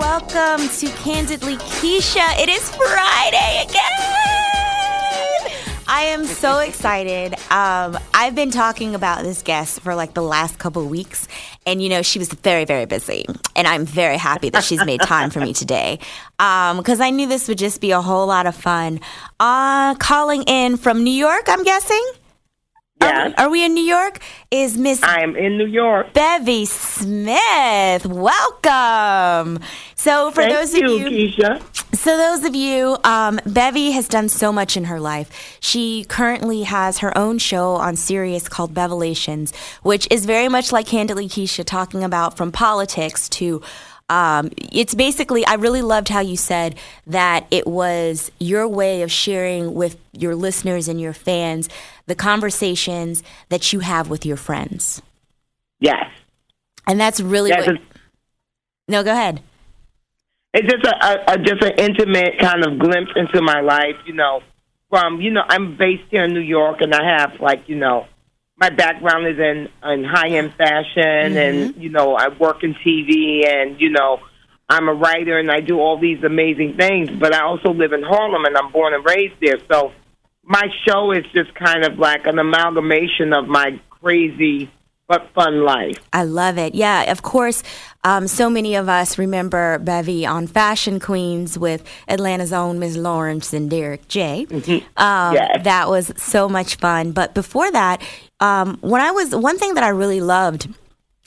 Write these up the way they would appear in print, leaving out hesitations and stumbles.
Welcome to Candidly Keisha. It is Friday again. I am so excited. I've been talking about this guest for like the last couple of weeks. And, you know, she was very, very busy. And I'm very happy that she's made time for me today. Because I knew this would just be a whole lot of fun. Calling in from New York, I'm guessing? Yes. Are we in New York? Is Miss? I am in New York. Bevy Smith, welcome. So for those of you, Bevy has done so much in her life. She currently has her own show on Sirius called Bevelations, which is very much like Candidly Keisha, talking about from politics to. It's basically, I really loved how you said that it was your way of sharing with your listeners and your fans the conversations that you have with your friends. Yes. And that's really No, go ahead. It's just an intimate kind of glimpse into my life, you know, from, you know, I'm based here in New York and I have like, you know, my background is in high-end fashion, mm-hmm. and, you know, I work in TV, and, you know, I'm a writer, and I do all these amazing things, but I also live in Harlem, and I'm born and raised there, so my show is just kind of like an amalgamation of my crazy but fun life. I love it. Yeah, of course, so many of us remember Bevy on Fashion Queens with Atlanta's own Ms. Lawrence and Derek J. Mm-hmm. Yes. That was so much fun. But before that, one thing that I really loved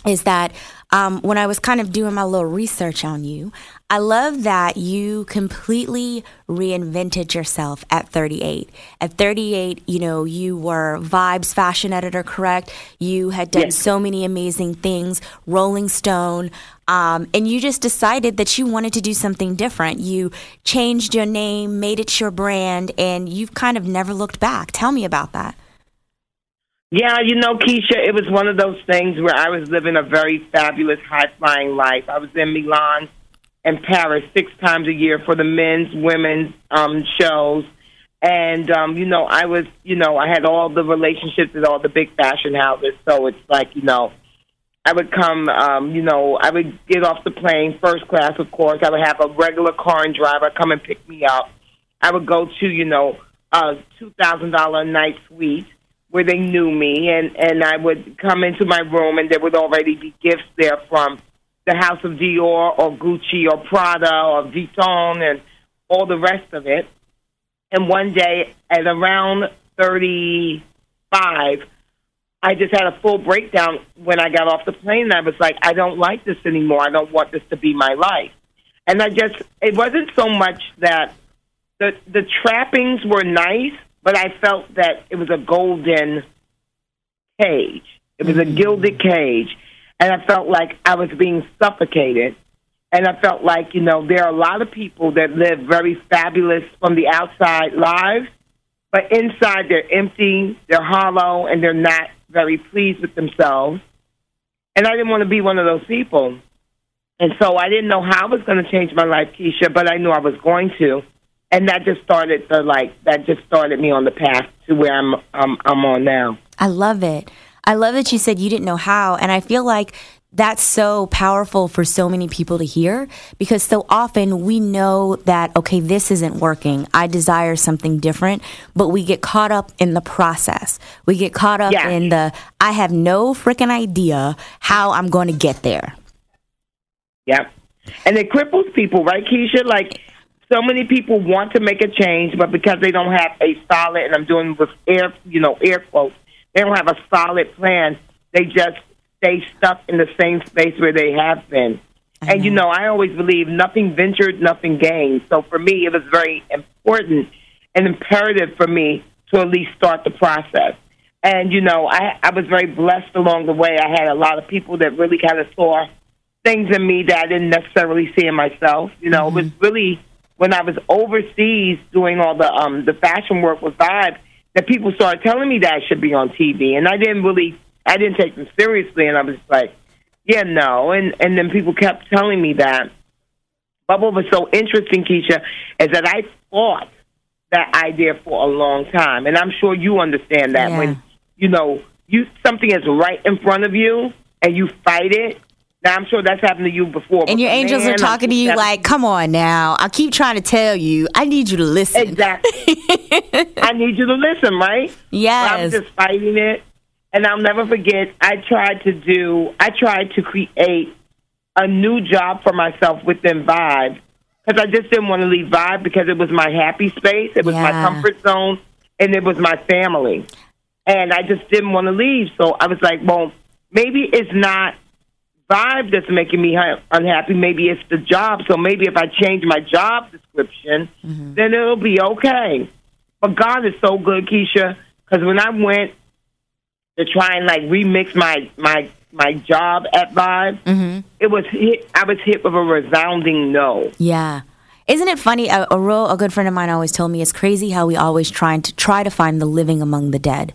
is that when I was kind of doing my little research on you, I love that you completely reinvented yourself at 38. At 38, you know, you were Vibe's fashion editor, correct? You had done so many amazing things, Rolling Stone, and you just decided that you wanted to do something different. You changed your name, made it your brand, and you've kind of never looked back. Tell me about that. Yeah, you know, Keisha, it was one of those things where I was living a very fabulous, high-flying life. I was in Milan and Paris 6 times a year for the men's, women's shows. And, you know, I was, you know, I had all the relationships with all the big fashion houses. So it's like, you know, I would come, you know, I would get off the plane, first class, of course. I would have a regular car and driver come and pick me up. I would go to, you know, a $2,000 a night suite where they knew me, and I would come into my room, and there would already be gifts there from the House of Dior or Gucci or Prada or Vuitton and all the rest of it. And one day, at around 35, I just had a full breakdown when I got off the plane, and I was like, I don't like this anymore. I don't want this to be my life. And I just, it wasn't so much that the trappings were nice, but I felt that it was a golden cage. It was a gilded cage. And I felt like I was being suffocated. And I felt like, you know, there are a lot of people that live very fabulous from the outside lives, but inside they're empty, they're hollow, and they're not very pleased with themselves. And I didn't want to be one of those people. And so I didn't know how I was going to change my life, Keisha, but I knew I was going to. And that just started me on the path to where I'm on now. I love it. I love that you said you didn't know how, and I feel like that's so powerful for so many people to hear, because so often we know that, okay, this isn't working. I desire something different, but we get caught up in the process. We get caught up in the, I have no freaking idea how I'm going to get there. Yep. And it cripples people, right, Keisha? Like, So many people want to make a change, but because they don't have a solid, and I'm doing with air, air quotes, they don't have a solid plan. They just stay stuck in the same space where they have been. And, I always believe nothing ventured, nothing gained. So for me, it was very important and imperative for me to at least start the process. And, I was very blessed along the way. I had a lot of people that really kind of saw things in me that I didn't necessarily see in myself. Mm-hmm. It was really when I was overseas doing all the fashion work with Vibe that people started telling me that I should be on TV. And I didn't take them seriously. And I was like, yeah, no. And then people kept telling me that. But what was so interesting, Keisha, is that I fought that idea for a long time. And I'm sure you understand that when, something is right in front of you and you fight it. Now, I'm sure that's happened to you before. And your angels are talking to you like, come on now. I keep trying to tell you. I need you to listen. Exactly. I need you to listen, right? Yes. I'm just fighting it. And I'll never forget, I tried to create a new job for myself within Vibe because I just didn't want to leave Vibe because it was my happy space. It was my comfort zone, and it was my family. And I just didn't want to leave. So I was like, well, maybe it's not Vibe that's making me unhappy. Maybe it's the job. So maybe if I change my job description, then it'll be okay. But God is so good, Keisha, because when I went to try and remix my job at Vibe, I was hit with a resounding no. Yeah. Isn't it funny? A good friend of mine always told me it's crazy how we always try to find the living among the dead.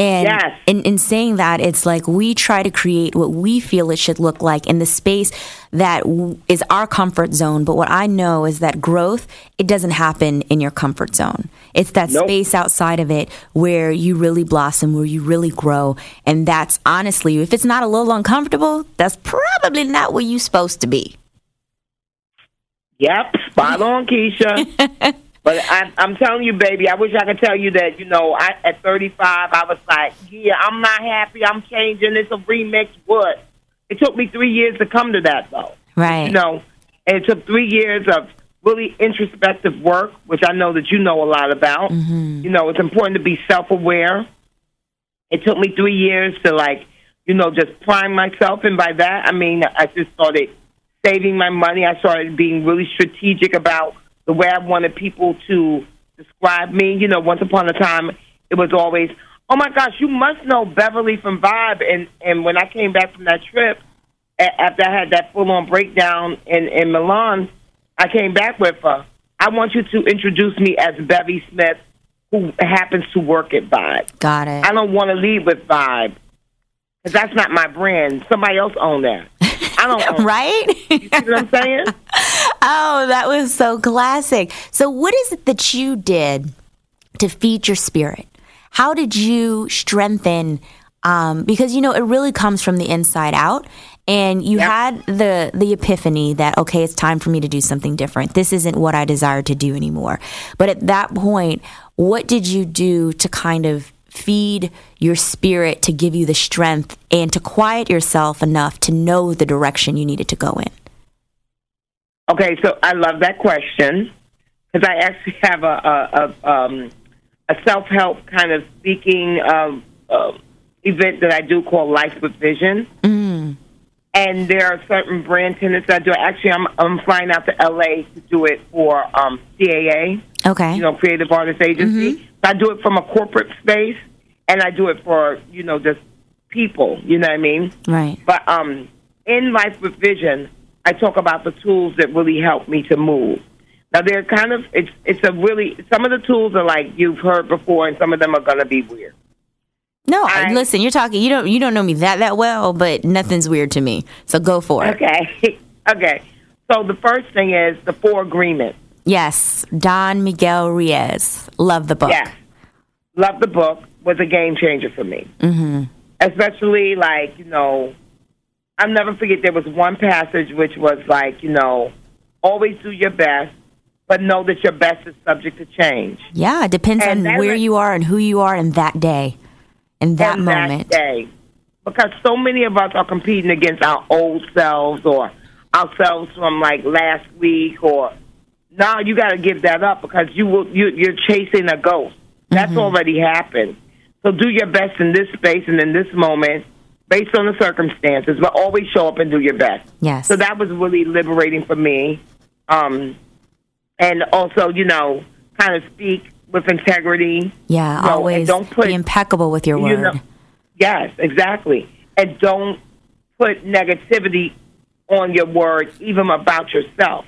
And in saying that, it's like we try to create what we feel it should look like in the space that is our comfort zone. But what I know is that growth, it doesn't happen in your comfort zone. It's that space outside of it where you really blossom, where you really grow. And that's honestly, if it's not a little uncomfortable, that's probably not where you're supposed to be. Yep. Spot on, Keisha. But I'm telling you, baby, I wish I could tell you that, at 35, I was like, yeah, I'm not happy. I'm changing. It's a remix. What? It took me 3 years to come to that, though. Right. It took 3 years of really introspective work, which I know that you know a lot about. Mm-hmm. It's important to be self-aware. It took me 3 years to, just prime myself. And by that, I mean, I just started saving my money. I started being really strategic about the way I wanted people to describe me. Once upon a time, it was always, oh, my gosh, you must know Beverly from Vibe. And when I came back from that trip, after I had that full-on breakdown in Milan, I came back with her. I want you to introduce me as Bevy Smith, who happens to work at Vibe. Got it. I don't want to leave with Vibe because that's not my brand. Somebody else owned that. I don't know. Right? You see what I'm saying? Oh, that was so classic. So what is it that you did to feed your spirit? How did you strengthen? Because, it really comes from the inside out. And you had the epiphany that, okay, it's time for me to do something different. This isn't what I desire to do anymore. But at that point, what did you do to kind of feed your spirit, to give you the strength and to quiet yourself enough to know the direction you needed to go in? Okay, so I love that question because I actually have a self-help kind of speaking event that I do called Life with Vision. Mm. And there are certain brand tenants that I do. Actually, I'm flying out to LA to do it for CAA, Creative Artists Agency. Mm-hmm. So I do it from a corporate space, and I do it for, just people, you know what I mean? Right. But in Life with Vision, I talk about the tools that really help me to move. Now, they're kind of, some of the tools are like you've heard before, and some of them are going to be weird. No, listen, you're talking, you don't know me that well, but nothing's weird to me. So go for it. Okay. Okay. So the first thing is The Four Agreements. Yes. Don Miguel Ruiz. Love the book. Yes. Love the book. Was a game changer for me. Mm-hmm. Especially I'll never forget there was one passage which was always do your best, but know that your best is subject to change. Yeah, it depends on where you are and who you are in that day, in that moment. Because so many of us are competing against our old selves or ourselves from last week or now you got to give that up because you're chasing a ghost. That's already happened. So do your best in this space and in this moment, based on the circumstances, but always show up and do your best. Yes. So that was really liberating for me. And also, you know, kind of speak with integrity. Yeah, so, always don't be impeccable with your word. Yes, exactly. And don't put negativity on your word, even about yourself.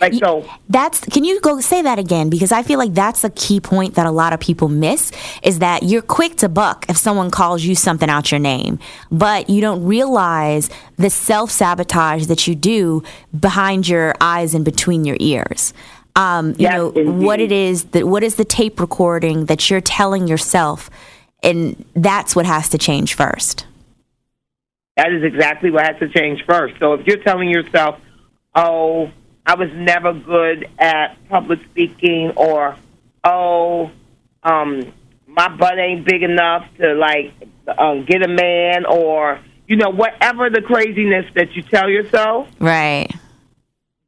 Like, so that's, can you go say that again? Because I feel like that's a key point that a lot of people miss, is that you're quick to buck if someone calls you something out your name, but you don't realize the self-sabotage that you do behind your eyes and between your ears. Indeed. What it is that, what is the tape recording that you're telling yourself? And that's what has to change first. That is exactly what has to change first. So if you're telling yourself, oh, I was never good at public speaking, or, oh, my butt ain't big enough to, like, get a man, or, you know, whatever the craziness that you tell yourself. Right.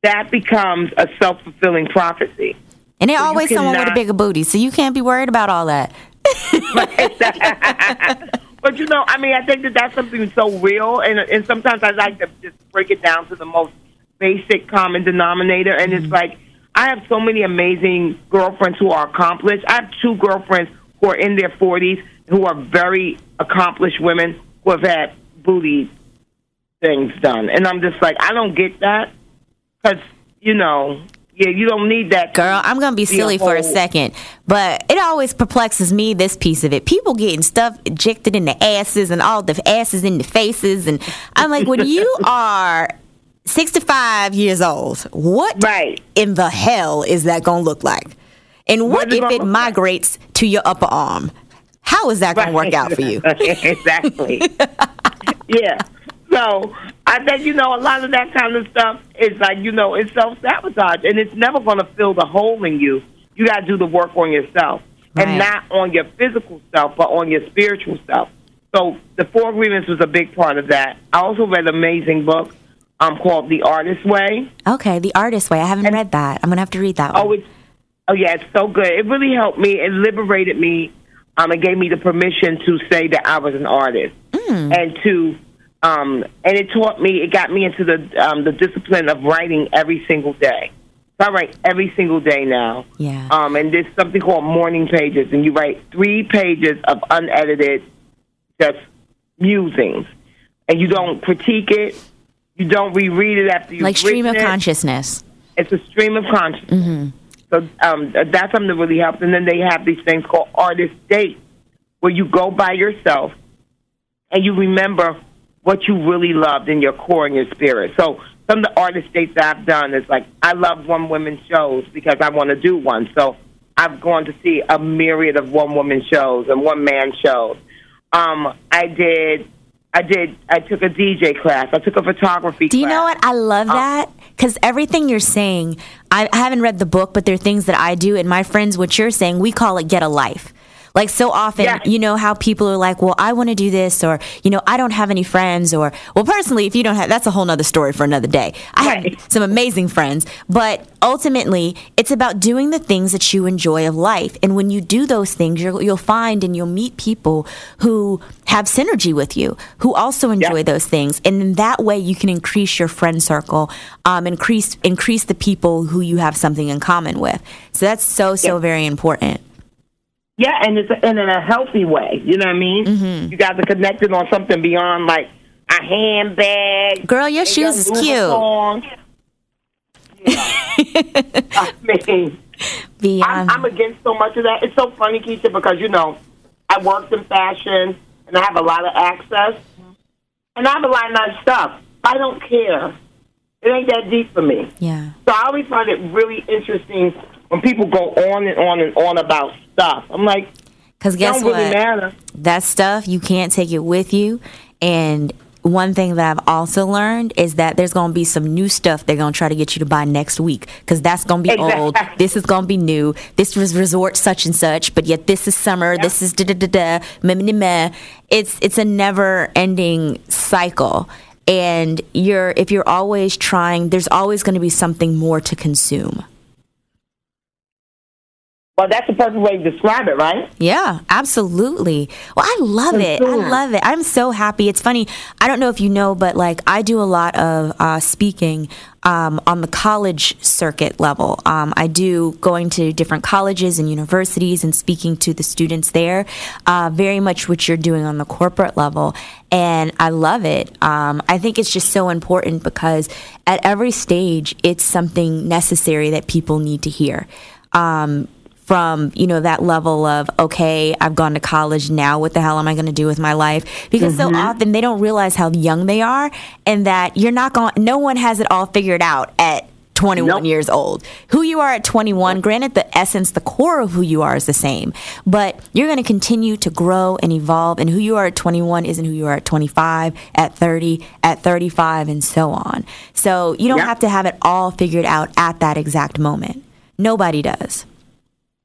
That becomes a self-fulfilling prophecy. And there's always someone with a bigger booty, so you can't be worried about all that. But, you know, I mean, I think that that's something so real, and sometimes I like to just break it down to the most basic common denominator, and it's like, I have so many amazing girlfriends who are accomplished. I have two girlfriends who are in their 40s who are very accomplished women who have had booty things done. And I'm just like, I don't get that, because, you know... Yeah, you don't need that. Girl, I'm going to be silly for a second, but it always perplexes me, this piece of it. People getting stuff ejected in the asses and all the asses in the faces. And I'm like, when you are 65 years old, what in the hell is that going to look like? And what if it migrates to your upper arm? How is that going to work out for you? Exactly. Yeah. So I think, you know, a lot of that kind of stuff is like, you know, it's self-sabotage, and it's never going to fill the hole in you. You got to do the work on yourself, and not on your physical self, but on your spiritual self. So The Four Agreements was a big part of that. I also read an amazing book called The Artist's Way. Okay, The Artist's Way. I haven't read that. I'm going to have to read that one. Oh, yeah, it's so good. It really helped me. It liberated me. It gave me the permission to say that I was an artist and to... and it taught me, it got me into the discipline of writing every single day. So I write every single day now. Yeah. And there's something called morning pages, and you write 3 pages of unedited just musings. And you don't critique it. You don't reread it after you've written it. Like stream of consciousness. It's a stream of consciousness. So that's something that really helps. And then they have these things called artist dates, where you go by yourself and you remember what you really loved in your core and your spirit. So some of the artist dates that I've done is like, I love one-woman shows because I want to do one. So I've gone to see a myriad of one-woman shows and one-man shows. I took a DJ class. I took a photography class. Do you know what? I love that. Because everything you're saying, I haven't read the book, but there are things that I do. And my friends, what you're saying, we call it get a life. Like so often, you know how people are like, well, I want to do this, or, you know, I don't have any friends, or, well, personally, if you don't have, that's a whole nother story for another day. I have some amazing friends, but ultimately it's about doing the things that you enjoy of life. And when you do those things, you'll find and you'll meet people who have synergy with you, who also enjoy those things. And in that way you can increase your friend circle, increase the people who you have something in common with. So that's so very important. Yeah, and it's and in a healthy way. You know what I mean? You guys are connected on something beyond, like, a handbag. Girl, your shoes is cute. I mean, I'm against so much of that. It's so funny, Keisha, because, you know, I worked in fashion, and I have a lot of access, and I have a lot of nice stuff. I don't care. It ain't that deep for me. Yeah. So I always find it really interesting when people go on and on and on about stuff. I'm like, because guess what? Really matter. That stuff, you can't take it with you. And one thing that I've also learned is that there's going to be some new stuff they're going to try to get you to buy next week, because that's going to be old. This is going to be new. This was resort such and such, but yet this is summer. Yep. This is da-da-da-da, meh-meh-meh. It's a never-ending cycle. And if you're always trying, there's always going to be something more to consume. Well, that's the perfect way to describe it, right? Yeah, absolutely. Well, I love it. I love it. I'm so happy. It's funny. I don't know if you know, but like I do a lot of speaking on the college circuit level. I do going to different colleges and universities and speaking to the students there, very much what you're doing on the corporate level. And I love it. I think it's just so important because at every stage, it's something necessary that people need to hear. From, you know, that level of, okay, I've gone to college, now what the hell am I going to do with my life? Because so often they don't realize how young they are and that you're not going, no one has it all figured out at 21 years old. Who you are at 21, granted the essence, the core of who you are is the same, but you're going to continue to grow and evolve, and who you are at 21 isn't who you are at 25, at 30, at 35, and so on. So you don't have to have it all figured out at that exact moment. Nobody does.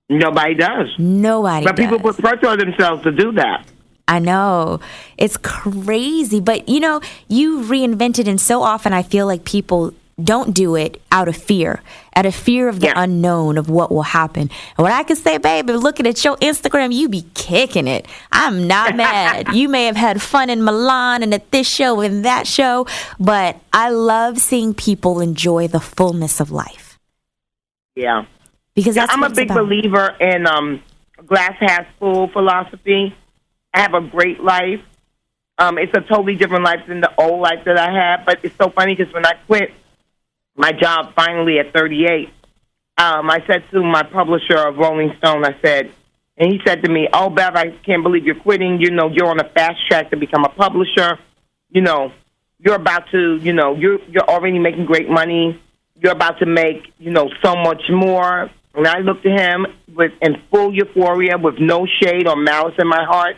Nobody does. Nobody does. But people put pressure on themselves to do that. I know. It's crazy. But, you know, you reinvented, and so often I feel like people don't do it out of fear of the unknown, of what will happen. And what I can say, baby, looking at your Instagram, you be kicking it. I'm not mad. You may have had fun in Milan and at this show and that show, but I love seeing people enjoy the fullness of life. Yeah. Because that's I'm a big believer in glass half full philosophy. I have a great life. It's a totally different life than the old life that I had. But it's so funny because when I quit my job finally at 38, I said to my publisher of Rolling Stone, I said, and he said to me, "Oh, Bev, I can't believe you're quitting. You know, you're on a fast track to become a publisher. You know, you're about to, you know, you're already making great money. You're about to make, you know, so much more." And I looked at him with in full euphoria, with no shade or malice in my heart.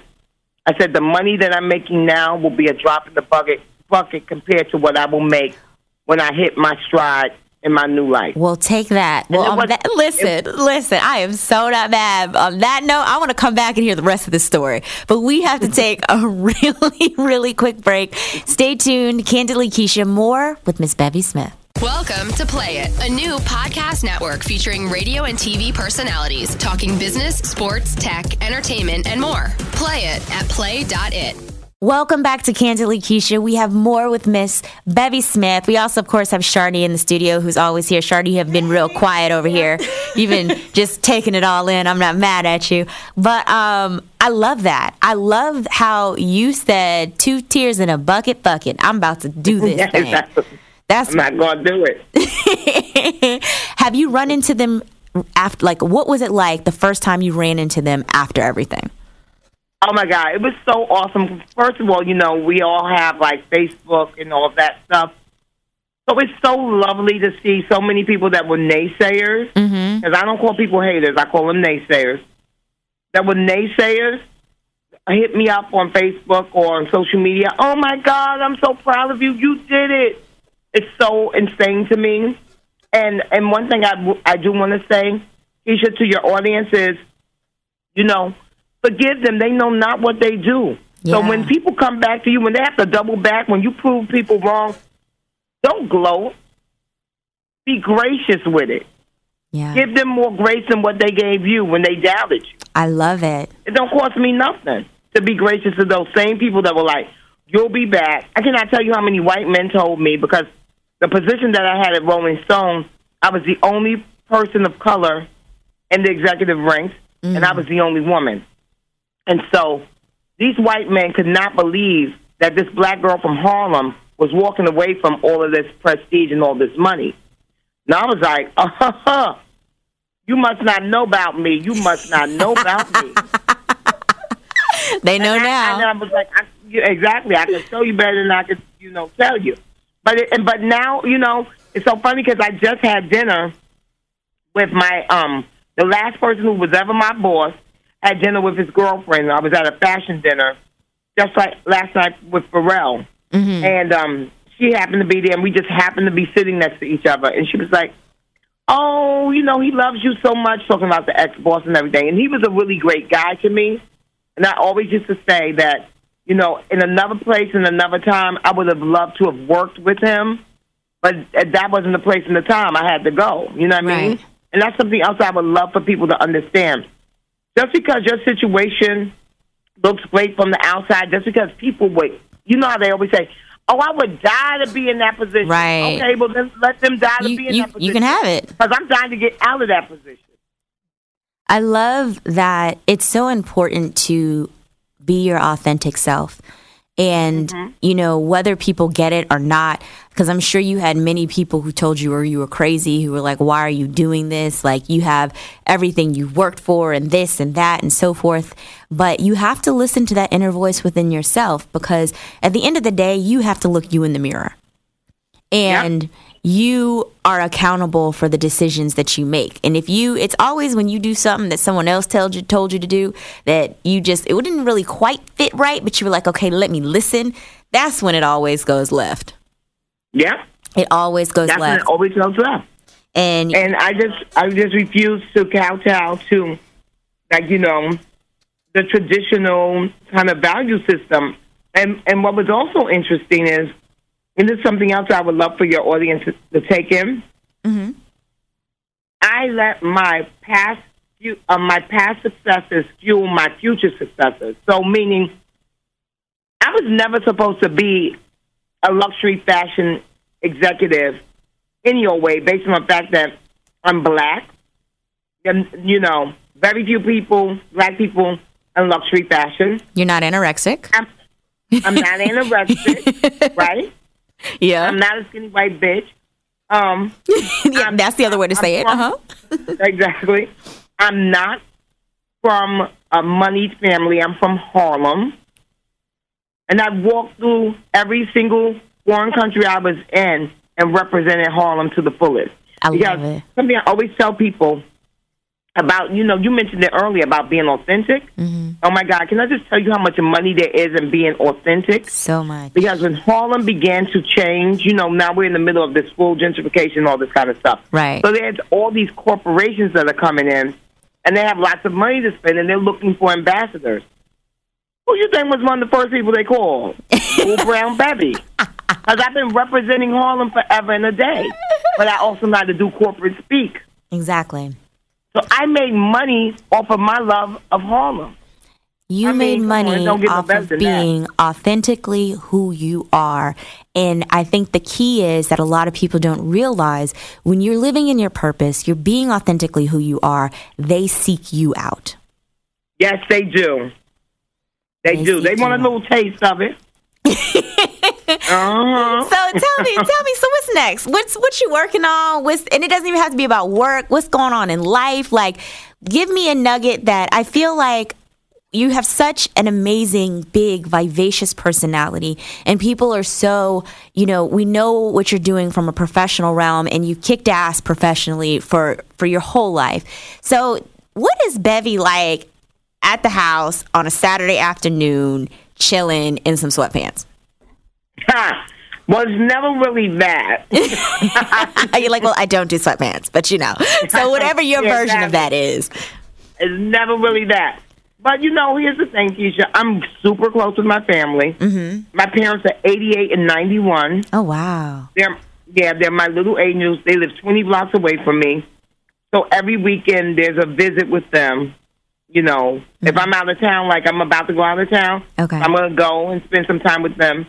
I said, the money that I'm making now will be a drop in the bucket compared to what I will make when I hit my stride in my new life. Well, take that. Well, listen, I am so not mad. On that note, I want to come back and hear the rest of the story. But we have to take a really, really quick break. Stay tuned. Candidly Keisha, more with Miss Bevy Smith. Welcome to Play It, a new podcast network featuring radio and TV personalities talking business, sports, tech, entertainment, and more. Play it at play.it. Welcome back to Candidly Keisha. We have more with Miss Bevy Smith. We also, of course, have Sharni in the studio, who's always here. Sharni, you have been real quiet over here. You've been just taking it all in. I'm not mad at you. But I love that. I love how you said 2 tears in a bucket. I'm about to do this thing. Exactly. I'm not going to do it. Have you run into them after, like, what was it like the first time you ran into them after everything? Oh, my God. It was so awesome. First of all, you know, we all have, like, Facebook and all that stuff. So it's so lovely to see so many people that were naysayers. Because I don't call people haters. I call them naysayers. That were naysayers. Hit me up on Facebook or on social media. Oh, my God, I'm so proud of you. You did it. It's so insane to me. And one thing I do want to say, Keisha, to your audience is, you know, forgive them. They know not what they do. Yeah. So when people come back to you, when they have to double back, when you prove people wrong, don't gloat. Be gracious with it. Yeah. Give them more grace than what they gave you when they doubted you. I love it. It don't cost me nothing to be gracious to those same people that were like, you'll be back. I cannot tell you how many white men told me, because the position that I had at Rolling Stone, I was the only person of color in the executive ranks, and I was the only woman. And so these white men could not believe that this black girl from Harlem was walking away from all of this prestige and all this money. And I was like, you must not know about me. You must not know about me. They know now. And I was like, exactly. I can show you better than I can, you know, tell you. But now, you know, it's so funny because I just had dinner with my the last person who was ever my boss. I had dinner with his girlfriend. I was at a fashion dinner just like last night with Pharrell, and she happened to be there, and we just happened to be sitting next to each other. And she was like, "Oh, you know, he loves you so much," talking about the ex-boss and everything. And he was a really great guy to me, and I always used to say that. You know, in another place, in another time, I would have loved to have worked with him, but that wasn't the place and the time. I had to go. You know what I mean? And that's something else I would love for people to understand. Just because your situation looks great from the outside, just because people wait. You know how they always say, oh, I would die to be in that position. Right. Okay, well, then let them die to be in that position. You can have it. Because I'm dying to get out of that position. I love that it's so important to be your authentic self. And, you know, whether people get it or not, because I'm sure you had many people who told you or you were crazy, who were like, why are you doing this? Like, you have everything you worked for and this and that and so forth. But you have to listen to that inner voice within yourself, because at the end of the day, you have to look you in the mirror. And you are accountable for the decisions that you make. And if you, it's always when you do something that someone else told you to do that you just, it didn't really quite fit right, but you were like, okay, let me listen. That's when it always goes left. Yeah. It always goes left. That's when it always goes left. And I just refuse to kowtow to, like, you know, the traditional kind of value system. And what was also interesting is, and this is something else I would love for your audience to take in. Mm-hmm. I let my past successes fuel my future successes. So, meaning, I was never supposed to be a luxury fashion executive in your way, based on the fact that I'm black. And, you know, very few people, black people, in luxury fashion. You're not anorexic. I'm not anorexic, right? Yeah, I'm not a skinny white bitch. Yeah, that's the other way to say it. Exactly. I'm not from a moneyed family. I'm from Harlem, and I walked through every single foreign country I was in and represented Harlem to the fullest. I love it. Something I always tell people about, you know, you mentioned it earlier about being authentic. Mm-hmm. Oh, my God, can I just tell you how much money there is in being authentic? So much. Because when Harlem began to change, you know, now we're in the middle of this full gentrification, all this kind of stuff. Right. So there's all these corporations that are coming in, and they have lots of money to spend, and they're looking for ambassadors. Who you think was one of the first people they called? Cool Brown Bevy. Because I've been representing Harlem forever and a day, but I also know how to do corporate speak. Exactly. So I made money off of my love of Harlem. You made money off of being authentically who you are. And I think the key is that a lot of people don't realize when you're living in your purpose, you're being authentically who you are, they seek you out. Yes, they do. They do. They want a little taste of it. So tell me. So what's next? What you working on? And it doesn't even have to be about work. What's going on in life? Like, give me a nugget that I feel like you have such an amazing, big, vivacious personality, and people are so, you know, we know what you're doing from a professional realm, and you kicked ass professionally for your whole life. So what is Bevy like at the house on a Saturday afternoon, chilling in some sweatpants? Well, it's never really that. You're like, well, I don't do sweatpants, but you know. So whatever your version of that is. It's never really that. But, you know, here's the thing, Keisha. I'm super close with my family. Mm-hmm. My parents are 88 and 91. Oh, wow. They're my little angels. They live 20 blocks away from me. So every weekend there's a visit with them. You know, if I'm out of town, like I'm about to go out of town, okay, I'm going to go and spend some time with them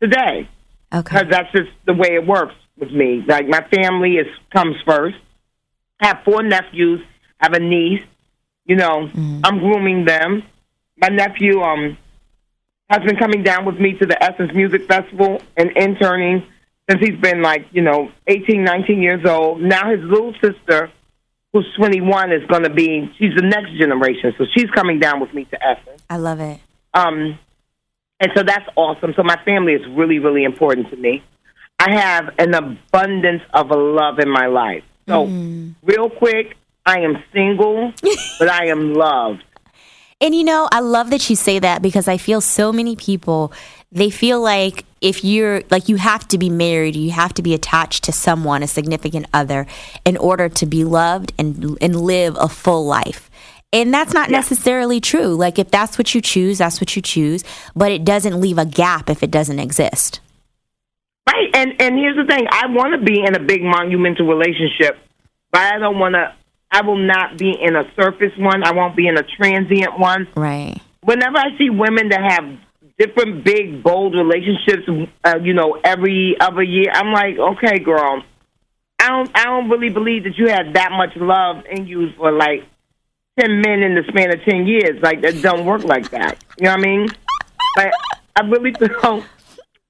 today. Okay. Because that's just the way it works with me. Like, my family comes first. I have 4 nephews. I have a niece. You know, I'm grooming them. My nephew has been coming down with me to the Essence Music Festival and interning since he's been, like, you know, 18, 19 years old. Now his little sister, who's 21, is going to be, she's the next generation. So she's coming down with me to Essence. I love it. And so that's awesome. So my family is really, really important to me. I have an abundance of love in my life. So real quick, I am single, but I am loved. And, you know, I love that you say that, because I feel so many people, they feel like if you're, like, you have to be married, you have to be attached to someone, a significant other, in order to be loved and live a full life. And that's not necessarily true. Like, if that's what you choose, that's what you choose. But it doesn't leave a gap if it doesn't exist. Right. And here's the thing. I want to be in a big monumental relationship, but I don't want to I will not be in a surface one. I won't be in a transient one. Right. Whenever I see women that have different big, bold relationships, you know, every other year, I'm like, okay, girl, I don't really believe that you have that much love in you for, like, 10 men in the span of 10 years. Like, that don't work like that. You know what I mean? But I really don't.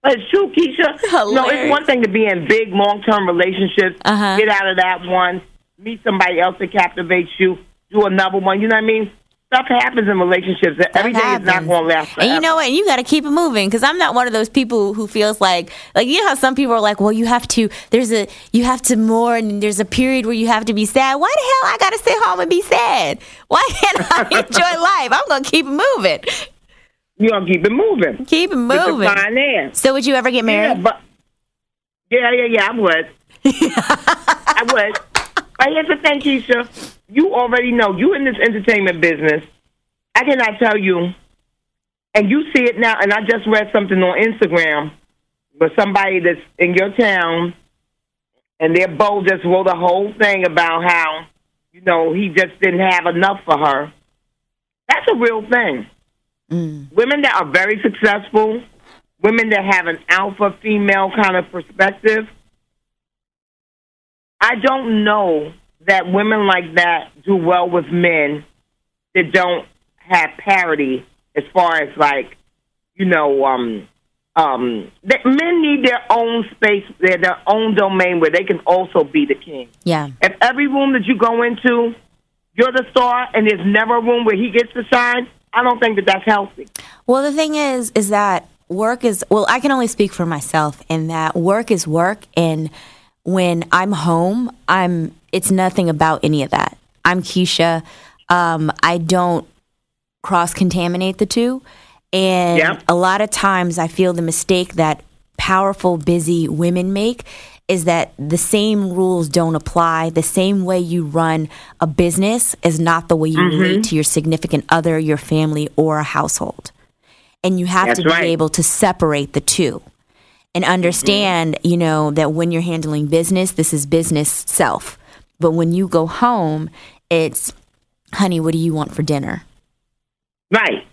But it's true, Keisha. Hilarious. No, it's one thing to be in big, long-term relationships. Uh-huh. Get out of that one. Meet somebody else that captivates you. Do another one. You know what I mean? Stuff happens in relationships. Everything happens. Is not going to last forever. And you know what? You got to keep it moving, because I'm not one of those people who feels like, you know how some people are like, well, you have to mourn, and there's a period where you have to be sad. Why the hell I got to sit home and be sad? Why can't I enjoy life? I'm going to keep it moving. You're going to keep it moving. Keep it moving. It's a fine ass. So would you ever get married? Yeah, I would. I would. But here's the thing, Keisha. You already know. You in this entertainment business. I cannot tell you. And you see it now. And I just read something on Instagram with somebody that's in your town. And their beau just wrote a whole thing about how, you know, he just didn't have enough for her. That's a real thing. Mm. Women that are very successful, women that have an alpha female kind of perspective, I don't know that women like that do well with men that don't have parity as far as, like, you know, that men need their own space, their own domain where they can also be the king. Yeah. If every room that you go into, you're the star, and there's never a room where he gets to shine, I don't think that that's healthy. Well, the thing is that work is, well, I can only speak for myself in that work is work, and when I'm home, it's nothing about any of that. I'm Keisha. I don't cross-contaminate the two. And a lot of times I feel the mistake that powerful, busy women make is that the same rules don't apply. The same way you run a business is not the way you relate to your significant other, your family, or a household. And you have to be able to separate the two and understand, you know, that when you're handling business, this is business self. But when you go home, it's, honey, what do you want for dinner? Right.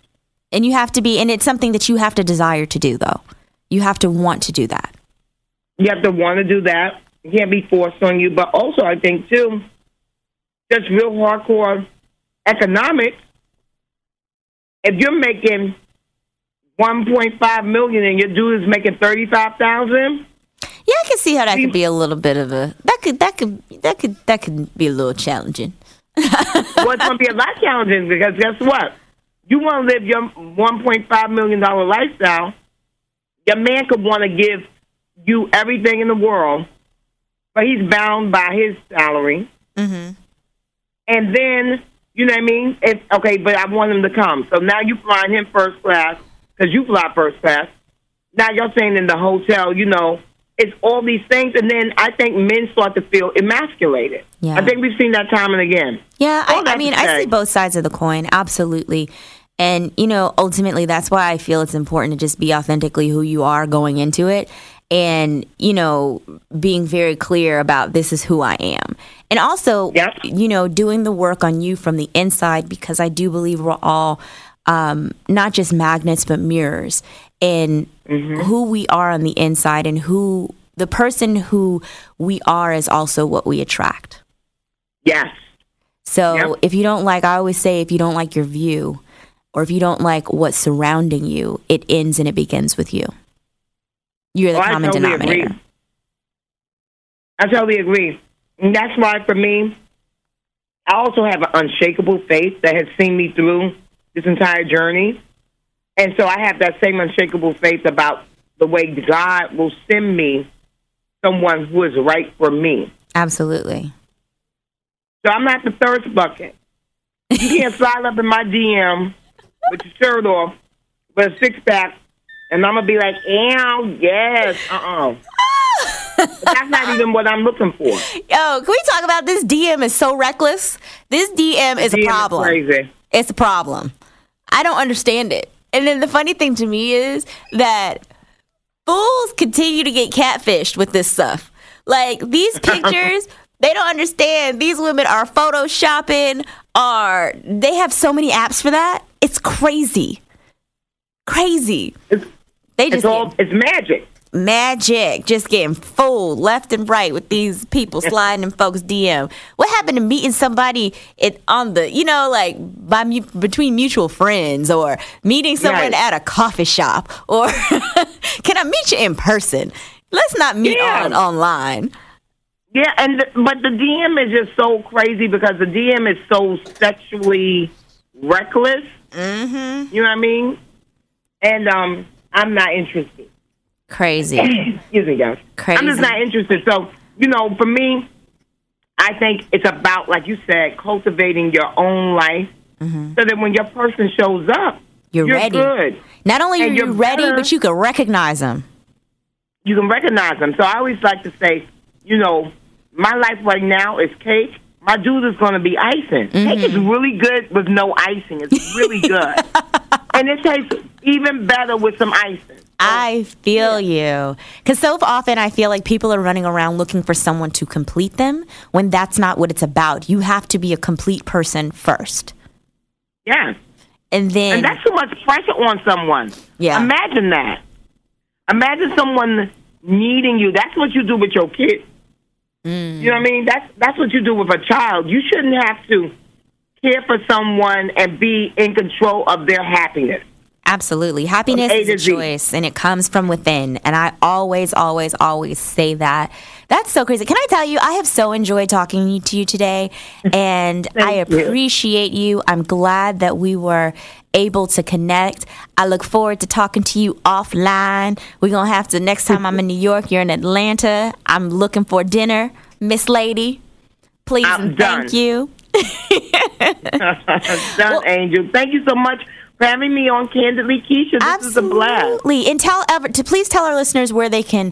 And you have to be, and it's something that you have to desire to do, though. You have to want to do that. You have to want to do that. It can't be forced on you. But also, I think, too, just real hardcore economics. If you're making $1.5 million and your dude is making $35,000, yeah, I can see how that could be a little bit of a that could be a little challenging. Well, it's going to be a lot challenging, because guess what? You want to live your $1.5 million lifestyle. Your man could want to give you everything in the world, but he's bound by his salary. Mm-hmm. And then, you know what I mean? It's, okay, but I want him to come. So now you flying him first class, because you fly first class. Now you're staying in the hotel, you know. It's all these things. And then I think men start to feel emasculated. Yeah. I think we've seen that time and again. Yeah, I mean, I see both sides of the coin. Absolutely. And, you know, ultimately, that's why I feel it's important to just be authentically who you are going into it. And, you know, being very clear about this is who I am. And also, you know, doing the work on you from the inside, because I do believe we're all not just magnets, but mirrors. And who we are on the inside, and who the person who we are is also what we attract. Yes. So if you don't like, I always say, if you don't like your view, or if you don't like what's surrounding you, it ends and it begins with you. You're the common denominator. Agree. I totally agree. And that's why, for me, I also have an unshakable faith that has seen me through this entire journey. And so I have that same unshakable faith about the way God will send me someone who is right for me. Absolutely. So I'm not the thirst bucket. You can't slide up in my DM with your shirt off, with a six-pack, and I'm going to be like, ew, yes, But that's not even what I'm looking for. Yo, can we talk about this DM is so reckless? This DM is a problem. Is crazy. It's a problem. I don't understand it. And then the funny thing to me is that fools continue to get catfished with this stuff. Like, these pictures, They don't understand. These women are photoshopping. They have so many apps for that. It's crazy. It's magic. Magic. Just getting fooled left and right with these people sliding in folks' DM. What happened to meeting somebody between mutual friends, or meeting someone at a coffee shop, or can I meet you in person? Let's not meet online. Yeah, but the DM is just so crazy because the DM is so sexually reckless. Mm-hmm. You know what I mean? And I'm not interested. Crazy. Excuse me, guys. Crazy. I'm just not interested. So, for me, I think it's about, like you said, cultivating your own life so that when your person shows up, you're ready. Good. Not only are you ready, but you can recognize them. So I always like to say, my life right now is cake. My dude is going to be icing. Mm-hmm. Cake is really good with no icing. It's really good. And it tastes even better with some icing. I feel you. Because so often I feel like people are running around looking for someone to complete them when that's not what it's about. You have to be a complete person first. Yeah. And that's too much pressure on someone. Yeah. Imagine that. Imagine someone needing you. That's what you do with your kids. Mm. You know what I mean? That's what you do with a child. You shouldn't have to care for someone and be in control of their happiness. Absolutely. Happiness is a choice, and it comes from within. And I always, always, always say that. That's so crazy. Can I tell you, I have so enjoyed talking to you today, and I appreciate you. I'm glad that we were able to connect. I look forward to talking to you offline. We're going to have to, next time I'm in New York, you're in Atlanta. I'm looking for dinner. Miss Lady, please and thank you. Angel. Thank you so much for having me on Candidly Keisha. This is a blast. Absolutely. And please tell our listeners where they can,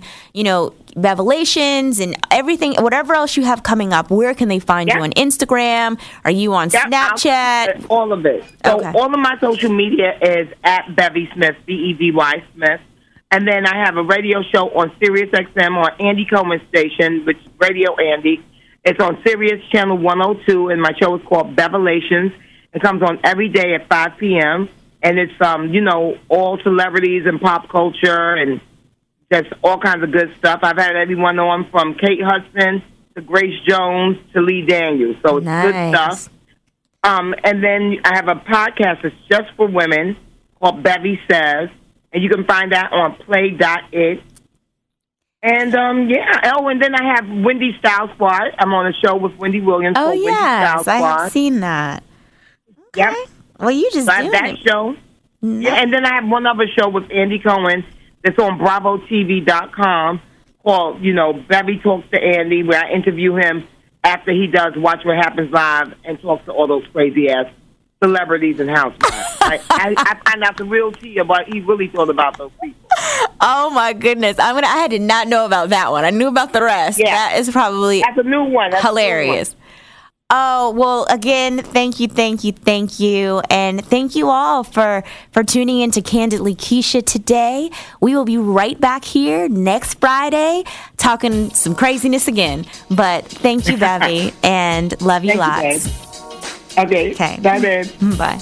Bevelations and everything, whatever else you have coming up, where can they find you on Instagram? Are you on Snapchat? All of it. So all of my social media is at Bevy Smith, B-E-V-Y Smith. And then I have a radio show on SiriusXM on Andy Cohen Station, which is Radio Andy. It's on Sirius Channel 102, and my show is called Bevelations. It comes on every day at 5 p.m., and it's, all celebrities and pop culture and just all kinds of good stuff. I've had everyone on from Kate Hudson to Grace Jones to Lee Daniels. So it's good stuff. And then I have a podcast that's just for women called Bevy Says, and you can find that on play.it. And, and then I have Wendy Style Squad. I'm on a show with Wendy Williams. Oh, yes. I have seen that. Yep. Well, you just did that show. No. Yeah, and then I have one other show with Andy Cohen that's on BravoTV.com called, Bevy Talks to Andy, where I interview him after he does Watch What Happens Live and talks to all those crazy-ass celebrities and housewives. I find out the real tea about he really thought about those people. Oh, my goodness. I did not know about that one. I knew about the rest. Yeah. That is probably That's a new one. That's hilarious. Oh, well, again, thank you. And thank you all for tuning in to Candidly Keisha today. We will be right back here next Friday talking some craziness again. But thank you, Bevy, and love you lots. You, okay. Bye, babe. Bye.